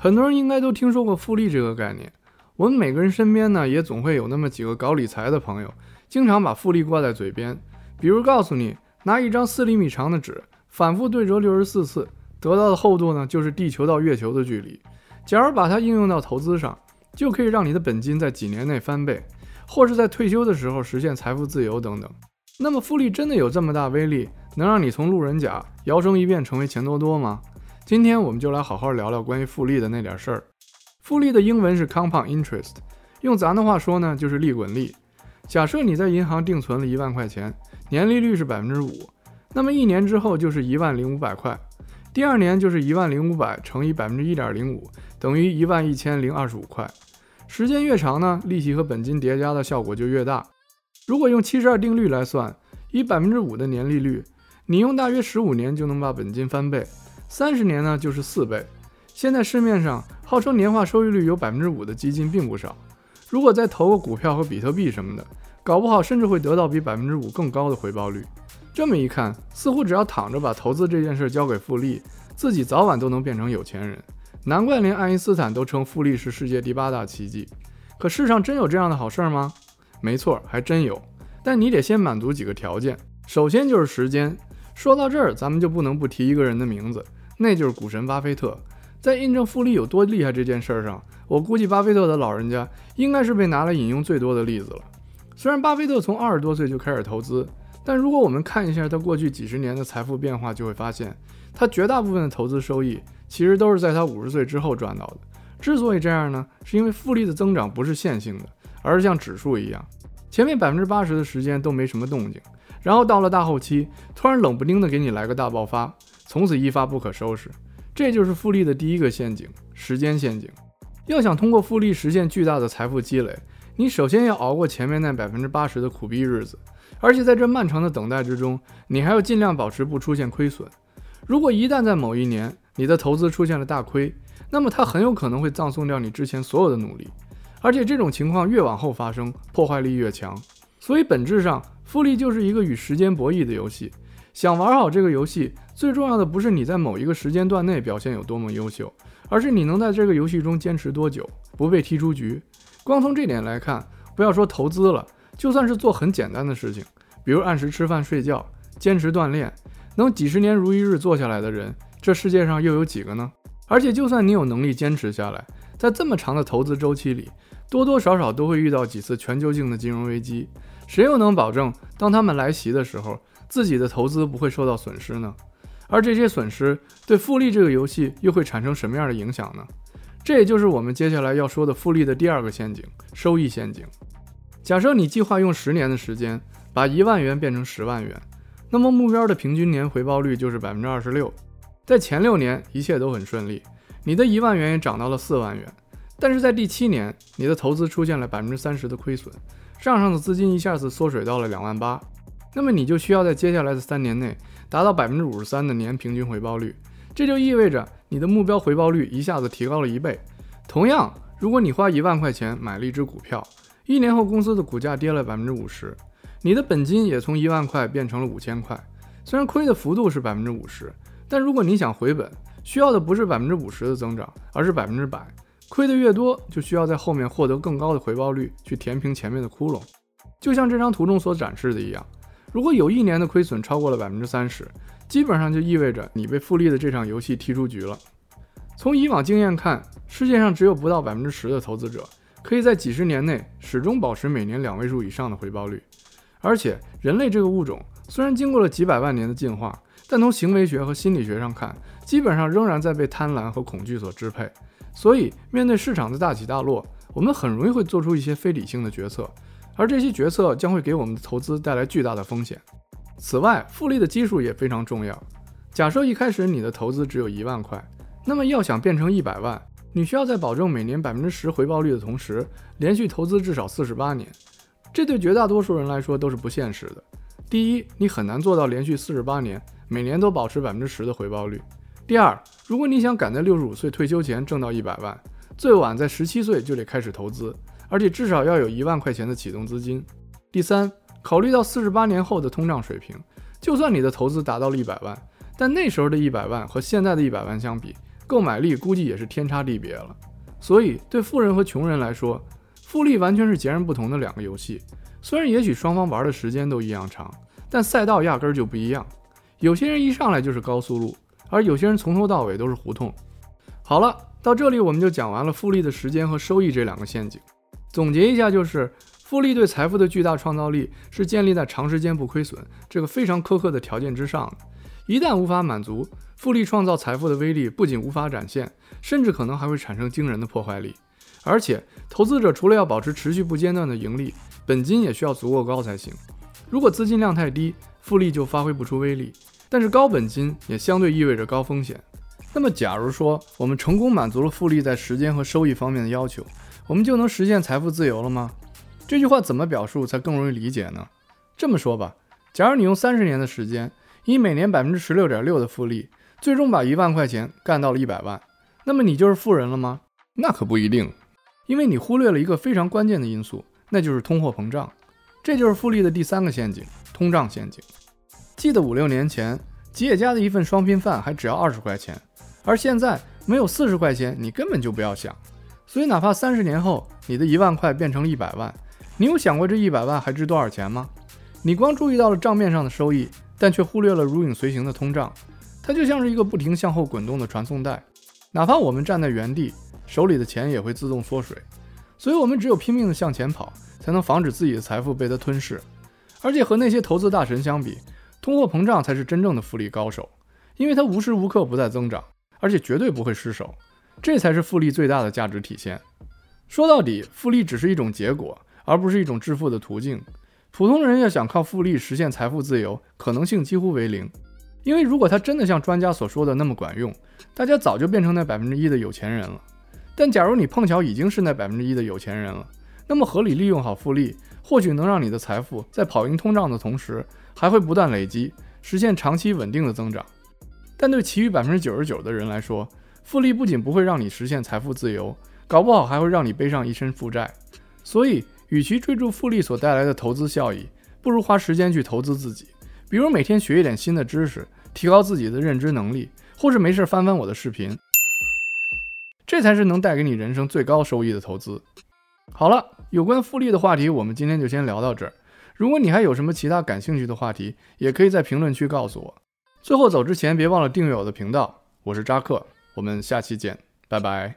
很多人应该都听说过复利这个概念，我们每个人身边呢也总会有那么几个搞理财的朋友，经常把复利挂在嘴边，比如告诉你拿一张4厘米长的纸反复对折64次，得到的厚度呢就是地球到月球的距离。假如把它应用到投资上，就可以让你的本金在几年内翻倍，或是在退休的时候实现财富自由等等。那么复利真的有这么大威力，能让你从路人甲摇身一变成为钱多多吗？今天我们就来好好聊聊关于复利的那点事儿。复利的英文是 compound interest， 用咱的话说呢就是利滚利。假设你在银行定存了1万块钱，年利率是 5%， 那么一年之后就是10500块，第二年就是10500乘以 1.05% 等于11025块。时间越长呢，利息和本金叠加的效果就越大。如果用72定律来算，以 5% 的年利率，你用大约15年就能把本金翻倍，30年呢就是4倍。现在市面上号称年化收益率有 5% 的基金并不少，如果再投个股票和比特币什么的，搞不好甚至会得到比 5% 更高的回报率。这么一看，似乎只要躺着把投资这件事交给复利，自己早晚都能变成有钱人。难怪连爱因斯坦都称复利是世界第8大奇迹。可世上真有这样的好事吗？没错，还真有，但你得先满足几个条件。首先就是时间。说到这儿，咱们就不能不提一个人的名字，那就是股神巴菲特。在印证复利有多厉害这件事上，我估计巴菲特的老人家应该是被拿来引用最多的例子了。虽然巴菲特从20多岁就开始投资，但如果我们看一下他过去几十年的财富变化，就会发现他绝大部分的投资收益其实都是在他50岁之后赚到的。之所以这样呢，是因为复利的增长不是线性的，而是像指数一样，前面 80% 的时间都没什么动静，然后到了大后期突然冷不丁的给你来个大爆发，从此一发不可收拾。这就是复利的第一个陷阱，时间陷阱。要想通过复利实现巨大的财富积累，你首先要熬过前面那 80% 的苦逼日子，而且在这漫长的等待之中，你还要尽量保持不出现亏损。如果一旦在某一年你的投资出现了大亏，那么它很有可能会葬送掉你之前所有的努力，而且这种情况越往后发生，破坏力越强。所以本质上，复利就是一个与时间博弈的游戏。想玩好这个游戏，最重要的不是你在某一个时间段内表现有多么优秀，而是你能在这个游戏中坚持多久，不被踢出局。光从这点来看，不要说投资了，就算是做很简单的事情，比如按时吃饭睡觉，坚持锻炼，能几十年如一日做下来的人，这世界上又有几个呢？而且就算你有能力坚持下来，在这么长的投资周期里，多多少少都会遇到几次全球性的金融危机，谁又能保证当他们来袭的时候，自己的投资不会受到损失呢？而这些损失对复利这个游戏又会产生什么样的影响呢？这也就是我们接下来要说的复利的第二个陷阱，收益陷阱。假设你计划用10年的时间把1万元变成10万元，那么目标的平均年回报率就是 26%。 在前6年一切都很顺利，你的1万元也涨到了4万元，但是在第7年你的投资出现了 30% 的亏损，账上的资金一下子缩水到了2万8。那么你就需要在接下来的3年内达到 53% 的年平均回报率，这就意味着你的目标回报率一下子提高了1倍。同样，如果你花1万块钱买了一只股票，1年后公司的股价跌了 50%， 你的本金也从1万块变成了5000块。虽然亏的幅度是 50%， 但如果你想回本，需要的不是 50% 的增长，而是 100%。 亏的越多，就需要在后面获得更高的回报率去填平前面的窟窿。就像这张图中所展示的一样，如果有1年的亏损超过了 30%， 基本上就意味着你被复利的这场游戏踢出局了。从以往经验看，世界上只有不到 10% 的投资者可以在几十年内始终保持每年2位数以上的回报率。而且人类这个物种虽然经过了几百万年的进化，但从行为学和心理学上看，基本上仍然在被贪婪和恐惧所支配。所以面对市场的大起大落，我们很容易会做出一些非理性的决策，而这些决策将会给我们的投资带来巨大的风险。此外，复利的基数也非常重要。假设一开始你的投资只有1万块，那么要想变成100万，你需要在保证每年 10% 回报率的同时，连续投资至少48年。这对绝大多数人来说都是不现实的。第一，你很难做到连续48年每年都保持 10% 的回报率。第二，如果你想赶在65岁退休前挣到100万，最晚在17岁就得开始投资，而且至少要有1万块钱的启动资金。第三，考虑到48年后的通胀水平，就算你的投资达到了100万，但那时候的100万和现在的100万相比，购买力估计也是天差地别了。所以对富人和穷人来说，复利完全是截然不同的两个游戏。虽然也许双方玩的时间都一样长，但赛道压根就不一样。有些人一上来就是高速路，而有些人从头到尾都是胡同。好了，到这里我们就讲完了复利的时间和收益这两个陷阱。总结一下就是，复利对财富的巨大创造力是建立在长时间不亏损这个非常苛刻的条件之上的。一旦无法满足，复利创造财富的威力不仅无法展现，甚至可能还会产生惊人的破坏力。而且，投资者除了要保持持续不间断的盈利，本金也需要足够高才行。如果资金量太低，复利就发挥不出威力。但是高本金也相对意味着高风险。那么假如说我们成功满足了复利在时间和收益方面的要求，我们就能实现财富自由了吗？这句话怎么表述才更容易理解呢？这么说吧，假如你用30年的时间，以每年 16.6% 的复利，最终把1万块钱干到了100万，那么你就是富人了吗？那可不一定，因为你忽略了一个非常关键的因素，那就是通货膨胀。这就是复利的第3个陷阱，通胀陷阱。记得5-6年前，吉野家的一份双拼饭还只要20块钱，而现在没有40块钱，你根本就不要想。所以哪怕30年后你的1万块变成了100万，你有想过这100万还值多少钱吗？你光注意到了账面上的收益，但却忽略了如影随形的通胀。它就像是一个不停向后滚动的传送带，哪怕我们站在原地，手里的钱也会自动缩水。所以我们只有拼命的向前跑，才能防止自己的财富被它吞噬。而且和那些投资大神相比，通货膨胀才是真正的复利高手，因为它无时无刻不在增长，而且绝对不会失手，这才是复利最大的价值体现。说到底，复利只是一种结果，而不是一种致富的途径。普通人要想靠复利实现财富自由，可能性几乎为零，因为如果它真的像专家所说的那么管用，大家早就变成那 1% 的有钱人了。但假如你碰巧已经是那 1% 的有钱人了，那么合理利用好复利，或许能让你的财富在跑赢通胀的同时，还会不断累积，实现长期稳定的增长。但对其余 99% 的人来说，复利不仅不会让你实现财富自由，搞不好还会让你背上一身负债。所以，与其追逐复利所带来的投资效益，不如花时间去投资自己，比如每天学一点新的知识，提高自己的认知能力，或是没事翻翻我的视频。这才是能带给你人生最高收益的投资。好了，有关复利的话题我们今天就先聊到这儿。如果你还有什么其他感兴趣的话题，也可以在评论区告诉我。最后走之前别忘了订阅我的频道，我是扎克，我们下期见，拜拜。